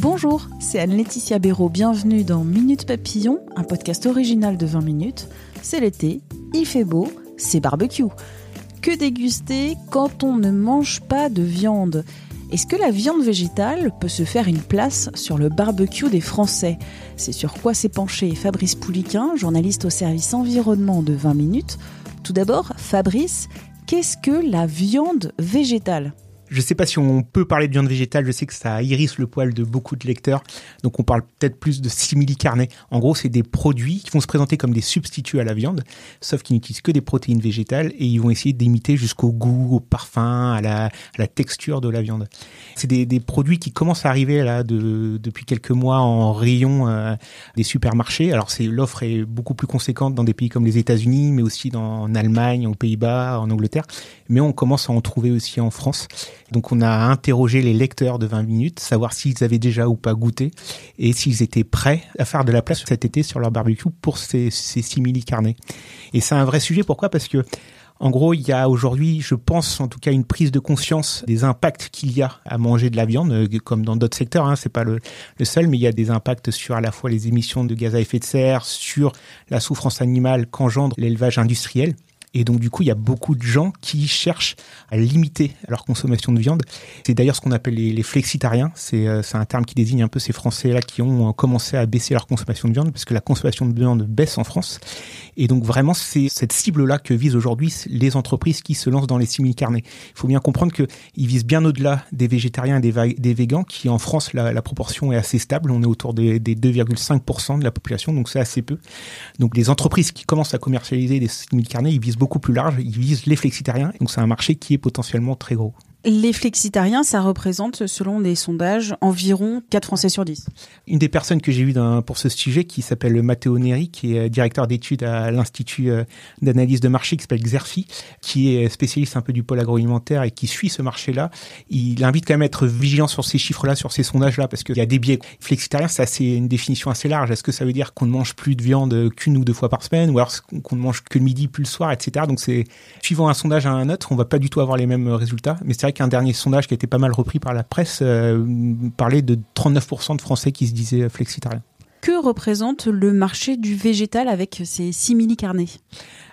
Bonjour, c'est Anne-Laetitia Béraud, bienvenue dans Minute Papillon, un podcast original de 20 minutes. C'est l'été, il fait beau, c'est barbecue. Que déguster quand on ne mange pas de viande ? Est-ce que la viande végétale peut se faire une place sur le barbecue des Français ? C'est sur quoi s'est penché Fabrice Pouliquin, journaliste au service environnement de 20 minutes. Tout d'abord, Fabrice, qu'est-ce que la viande végétale ? Je ne sais pas si on peut parler de viande végétale, je sais que ça hérisse le poil de beaucoup de lecteurs, donc on parle peut-être plus de simili-carné. En gros, c'est des produits qui vont se présenter comme des substituts à la viande, sauf qu'ils n'utilisent que des protéines végétales et ils vont essayer d'imiter jusqu'au goût, au parfum, à la texture de la viande. C'est des produits qui commencent à arriver là depuis quelques mois en rayon des supermarchés. Alors l'offre est beaucoup plus conséquente dans des pays comme les États-Unis, mais aussi en Allemagne, aux Pays-Bas, en Angleterre, mais on commence à en trouver aussi en France. Donc on a interrogé les lecteurs de 20 minutes, savoir s'ils avaient déjà ou pas goûté et s'ils étaient prêts à faire de la place cet été sur leur barbecue pour ces simili-carnés. Et c'est un vrai sujet, pourquoi ? Parce que en gros, il y a aujourd'hui, je pense en tout cas, une prise de conscience des impacts qu'il y a à manger de la viande, comme dans d'autres secteurs, hein, c'est pas le seul, mais il y a des impacts sur à la fois les émissions de gaz à effet de serre, sur la souffrance animale qu'engendre l'élevage industriel. Et donc, du coup, il y a beaucoup de gens qui cherchent à limiter leur consommation de viande. C'est d'ailleurs ce qu'on appelle les flexitariens. C'est un terme qui désigne un peu ces Français-là qui ont commencé à baisser leur consommation de viande parce que la consommation de viande baisse en France. Et donc, vraiment, c'est cette cible-là que visent aujourd'hui les entreprises qui se lancent dans les simili-carnés. Il faut bien comprendre qu'ils visent bien au-delà des végétariens et des végans qui, en France, la proportion est assez stable. On est autour des 2,5% de la population, donc c'est assez peu. Donc, les entreprises qui commencent à commercialiser des simili-carnés, ils visent beaucoup plus large, ils visent les flexitariens, donc c'est un marché qui est potentiellement très gros. Les flexitariens, ça représente, selon des sondages, environ 4 Français sur 10. Une des personnes que j'ai eues pour ce sujet, qui s'appelle Matthieu Nery, qui est directeur d'études à l'Institut d'analyse de marché, qui s'appelle Xerfi, qui est spécialiste un peu du pôle agroalimentaire et qui suit ce marché-là, il invite quand même à être vigilant sur ces chiffres-là, sur ces sondages-là, parce qu'il y a des biais. Flexitarien, ça, c'est une définition assez large. Est-ce que ça veut dire qu'on ne mange plus de viande qu'une ou deux fois par semaine, ou alors qu'on ne mange que le midi, plus le soir, etc. Donc, suivant un sondage à un autre, on ne va pas du tout avoir les mêmes résultats, mais c'est vrai qu'un dernier sondage qui a été pas mal repris par la presse parlait de 39% de Français qui se disaient flexitariens. Que représente le marché du végétal avec ces simili-carnés ?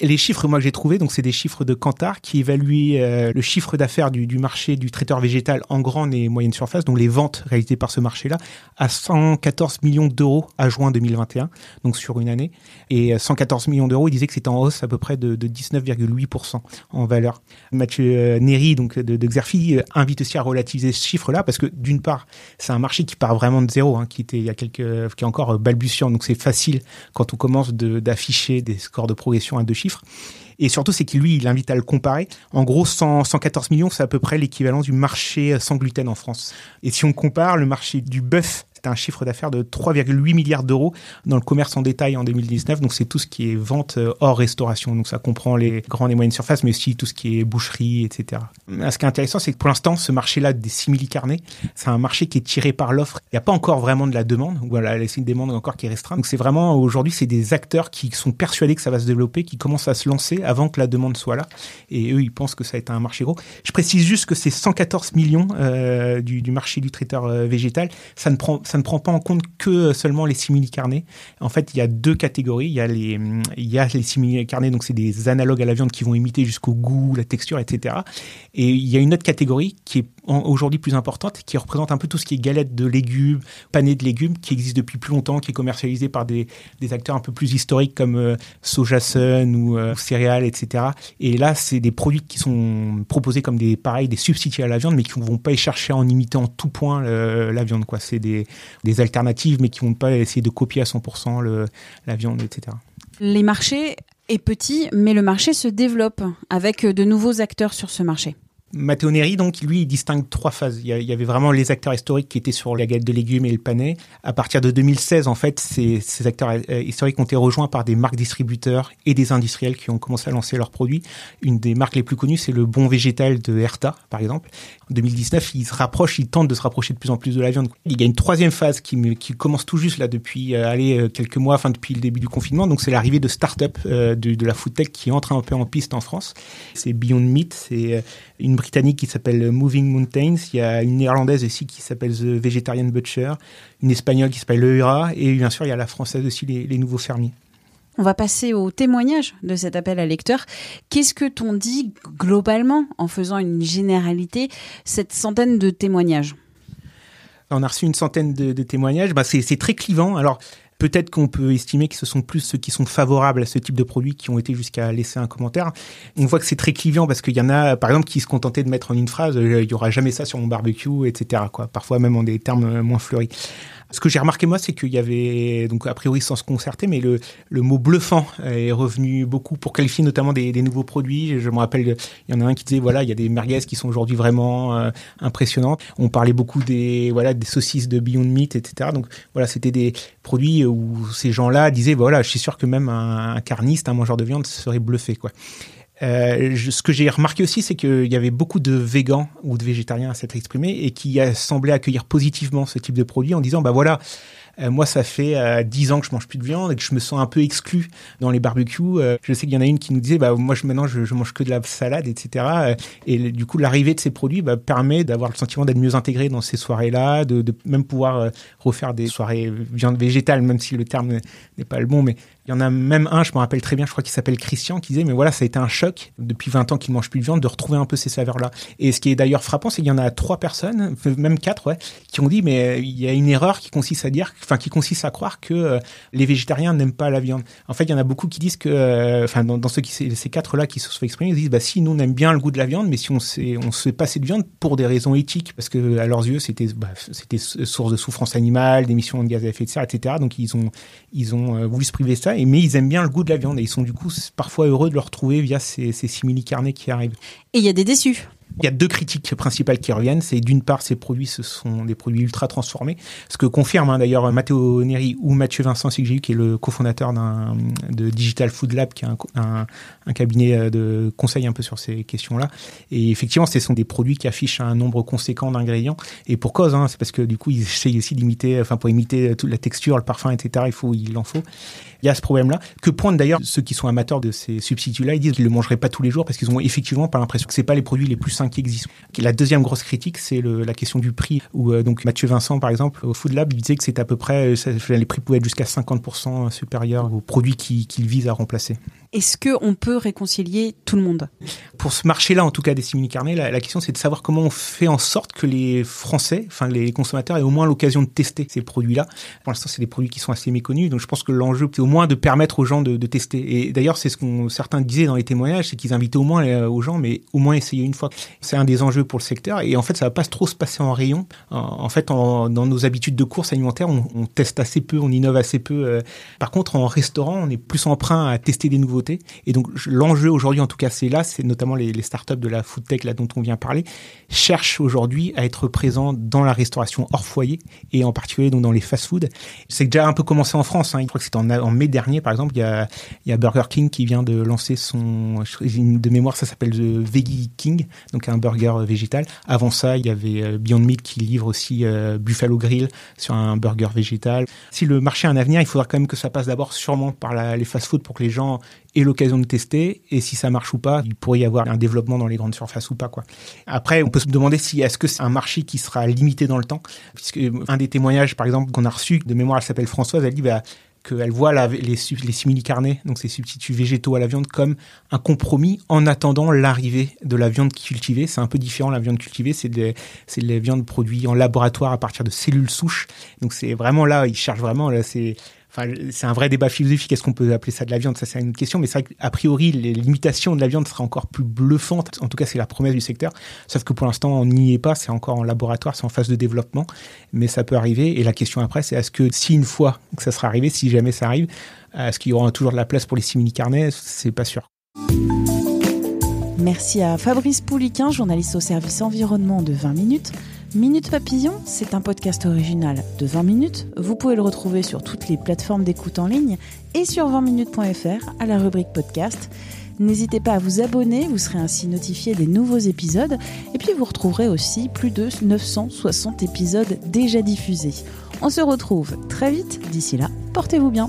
Les chiffres, moi, que j'ai trouvés, donc c'est des chiffres de Kantar qui évaluent le chiffre d'affaires du marché du traiteur végétal en grande et moyenne surface, donc les ventes réalisées par ce marché-là, à 114 millions d'euros à juin 2021, donc sur une année. Et 114 millions d'euros, ils disaient que c'était en hausse à peu près de 19,8% en valeur. Matthieu Nery, donc de Xerfi, invite aussi à relativiser ce chiffre-là parce que, d'une part, c'est un marché qui part vraiment de zéro, hein, qui est encore balbutiant, donc c'est facile quand on commence d'afficher des scores de progression à deux chiffres. Et surtout, c'est que lui, il invite à le comparer. En gros, 114 millions, c'est à peu près l'équivalent du marché sans gluten en France. Et si on compare, le marché du bœuf, c'est un chiffre d'affaires de 3,8 milliards d'euros dans le commerce en détail en 2019. Donc, c'est tout ce qui est vente hors restauration. Donc, ça comprend les grandes et moyennes surfaces, mais aussi tout ce qui est boucherie, etc. Ce qui est intéressant, c'est que pour l'instant, ce marché-là des simili-carnés, c'est un marché qui est tiré par l'offre. Il n'y a pas encore vraiment de la demande. Voilà, c'est une demande encore qui est restreinte. Donc, c'est vraiment, aujourd'hui, c'est des acteurs qui sont persuadés que ça va se développer, qui commencent à se lancer avant que la demande soit là. Et eux, ils pensent que ça va être un marché gros. Je précise juste que c'est 114 millions du marché du traiteur végétal. Ça ne prend pas en compte que seulement les simili-carnés. En fait, il y a deux catégories. Il y a les simili-carnés, donc c'est des analogues à la viande qui vont imiter jusqu'au goût, la texture, etc. Et il y a une autre catégorie qui est aujourd'hui plus importante, qui représente un peu tout ce qui est galettes de légumes, panés de légumes, qui existe depuis plus longtemps, qui est commercialisé par des acteurs un peu plus historiques comme Sojasun ou Céréales, etc. Et là, c'est des produits qui sont proposés comme des substituts à la viande, mais qui ne vont pas chercher à en imiter en tout point la viande, quoi. C'est des alternatives, mais qui ne vont pas essayer de copier à 100% la viande, etc. Les marchés est petit, mais le marché se développe avec de nouveaux acteurs sur ce marché. Matthieu Nery, donc, lui, il distingue trois phases. Il y avait vraiment les acteurs historiques qui étaient sur la galette de légumes et le panais. À partir de 2016, en fait, ces acteurs historiques ont été rejoints par des marques distributeurs et des industriels qui ont commencé à lancer leurs produits. Une des marques les plus connues, c'est le Bon Végétal de Hertha, par exemple. En 2019, ils tentent de se rapprocher de plus en plus de la viande. Il y a une troisième phase qui commence tout juste là depuis quelques mois, enfin depuis le début du confinement. Donc, c'est l'arrivée de start-up de la food tech qui entre un peu en piste en France. C'est Beyond Meat, c'est une britannique qui s'appelle Moving Mountains, il y a une néerlandaise aussi qui s'appelle The Vegetarian Butcher, une espagnole qui s'appelle Le Hura et bien sûr il y a la française aussi, les nouveaux fermiers. On va passer au témoignage de cet appel à lecteurs. Qu'est-ce que t'on dit globalement, en faisant une généralité, cette centaine de témoignages? On a reçu une centaine de témoignages, c'est très clivant. Alors peut-être qu'on peut estimer que ce sont plus ceux qui sont favorables à ce type de produits qui ont été jusqu'à laisser un commentaire. On voit que c'est très clivant parce qu'il y en a, par exemple, qui se contentaient de mettre en une phrase « il n'y aura jamais ça sur mon barbecue », etc. quoi. Parfois même en des termes moins fleuris. Ce que j'ai remarqué, moi, c'est qu'il y avait, donc a priori sans se concerter, mais le mot « bluffant » est revenu beaucoup pour qualifier notamment des nouveaux produits. Je me rappelle, il y en a un qui disait « voilà, il y a des merguez qui sont aujourd'hui vraiment impressionnantes ». On parlait beaucoup des saucisses de Beyond Meat, etc. Donc voilà, c'était des produits où ces gens-là disaient, je suis sûr que même un carniste, un mangeur de viande serait bluffé, quoi. Ce que j'ai remarqué aussi, c'est qu'il y avait beaucoup de végans ou de végétariens à s'être exprimés et qui semblaient accueillir positivement ce type de produit en disant, moi ça fait 10 ans que je mange plus de viande et que je me sens un peu exclu dans les barbecues. Je sais qu'il y en a une qui nous disait, moi maintenant je mange que de la salade, etc. Et du coup, l'arrivée de ces produits permet d'avoir le sentiment d'être mieux intégré dans ces soirées-là, de même pouvoir refaire des soirées viande végétale, même si le terme n'est pas le bon, mais... Il y en a même un, je me rappelle très bien, je crois qu'il s'appelle Christian, qui disait, ça a été un choc, depuis 20 ans qu'il ne mange plus de viande, de retrouver un peu ces saveurs-là. Et ce qui est d'ailleurs frappant, c'est qu'il y en a 3 personnes, même 4, qui ont dit, mais il y a une erreur qui consiste à croire que les végétariens n'aiment pas la viande. En fait, il y en a beaucoup qui disent que, ces 4-là qui se sont exprimés, ils disent, si, nous on aime bien le goût de la viande, mais si on se fait passer de viande pour des raisons éthiques, parce que à leurs yeux, c'était source de souffrance animale, d'émissions de gaz à effet de serre, etc. Donc ils ont voulu se priver de ça. Mais ils aiment bien le goût de la viande et ils sont du coup parfois heureux de le retrouver via ces simili-carnets qui arrivent. Et il y a des déçus. Il y a 2 critiques principales qui reviennent. C'est d'une part, ces produits, ce sont des produits ultra transformés. Ce que confirme d'ailleurs Matthieu Nery ou Mathieu Vincent Sigéhu, qui est le cofondateur de Digital Food Lab, qui est un cabinet de conseil un peu sur ces questions-là. Et effectivement, ce sont des produits qui affichent un nombre conséquent d'ingrédients. Et pour cause, c'est parce que du coup, ils essayent aussi d'imiter, pour imiter toute la texture, le parfum, etc. Il en faut. Il y a ce problème-là que pointent d'ailleurs ceux qui sont amateurs de ces substituts-là. Ils disent qu'ils ne le mangeraient pas tous les jours parce qu'ils ont effectivement pas l'impression que c'est pas les produits les plus sains qui existent. La deuxième grosse critique, c'est la question du prix, où donc Mathieu Vincent, par exemple, au Food Lab, il disait que c'est à peu près, les prix pouvaient être jusqu'à 50% supérieurs aux produits qu'il vise à remplacer. Est-ce qu'on peut réconcilier tout le monde ? Pour ce marché-là, en tout cas des simili-carnets, la question c'est de savoir comment on fait en sorte que les Français, les consommateurs, aient au moins l'occasion de tester ces produits-là. Pour l'instant, c'est des produits qui sont assez méconnus, donc je pense que l'enjeu c'est au moins de permettre aux gens de tester. Et d'ailleurs, c'est ce que certains disaient dans les témoignages, c'est qu'ils invitaient au moins essayer une fois. C'est un des enjeux pour le secteur et en fait, ça va pas trop se passer en rayon. En fait, dans nos habitudes de course alimentaire, on teste assez peu, on innove assez peu. Par contre, en restaurant, on est plus emprunt à tester des nouveautés. Et donc, l'enjeu aujourd'hui, en tout cas, c'est notamment les startups de la food tech là, dont on vient parler, cherchent aujourd'hui à être présents dans la restauration hors foyer et en particulier donc, dans les fast-food. C'est déjà un peu commencé en France. Je crois que c'était en mai dernier, par exemple, il y a Burger King qui vient de lancer de mémoire, ça s'appelle The Veggie King, donc un burger végétal. Avant ça, il y avait Beyond Meat qui livre aussi Buffalo Grill sur un burger végétal. Si le marché a un avenir, il faudra quand même que ça passe d'abord sûrement par les fast-food pour que les gens et l'occasion de tester, et si ça marche ou pas, il pourrait y avoir un développement dans les grandes surfaces ou pas, quoi. Après, on peut se demander est-ce que c'est un marché qui sera limité dans le temps, puisque un des témoignages, par exemple, qu'on a reçu, de mémoire, elle s'appelle Françoise, elle dit, qu'elle voit les simili-carnets, donc ces substituts végétaux à la viande, comme un compromis en attendant l'arrivée de la viande cultivée. C'est un peu différent, la viande cultivée, c'est de la viande produite en laboratoire à partir de cellules souches. Donc c'est vraiment là, ils cherchent vraiment, Enfin, c'est un vrai débat philosophique. Est-ce qu'on peut appeler ça de la viande ? Ça, c'est une question. Mais c'est vrai qu'a priori, les limitations de la viande seraient encore plus bluffantes. En tout cas, c'est la promesse du secteur. Sauf que pour l'instant, on n'y est pas. C'est encore en laboratoire, c'est en phase de développement. Mais ça peut arriver. Et la question après, c'est est-ce que si une fois que ça sera arrivé, si jamais ça arrive, est-ce qu'il y aura toujours de la place pour les simili-carnets ? C'est pas sûr. Merci à Fabrice Pouliquin, journaliste au service environnement de 20 minutes. Minute Papillon, c'est un podcast original de 20 minutes. Vous pouvez le retrouver sur toutes les plateformes d'écoute en ligne et sur 20minutes.fr à la rubrique podcast. N'hésitez pas à vous abonner, vous serez ainsi notifié des nouveaux épisodes. Et puis vous retrouverez aussi plus de 960 épisodes déjà diffusés. On se retrouve très vite. D'ici là, portez-vous bien.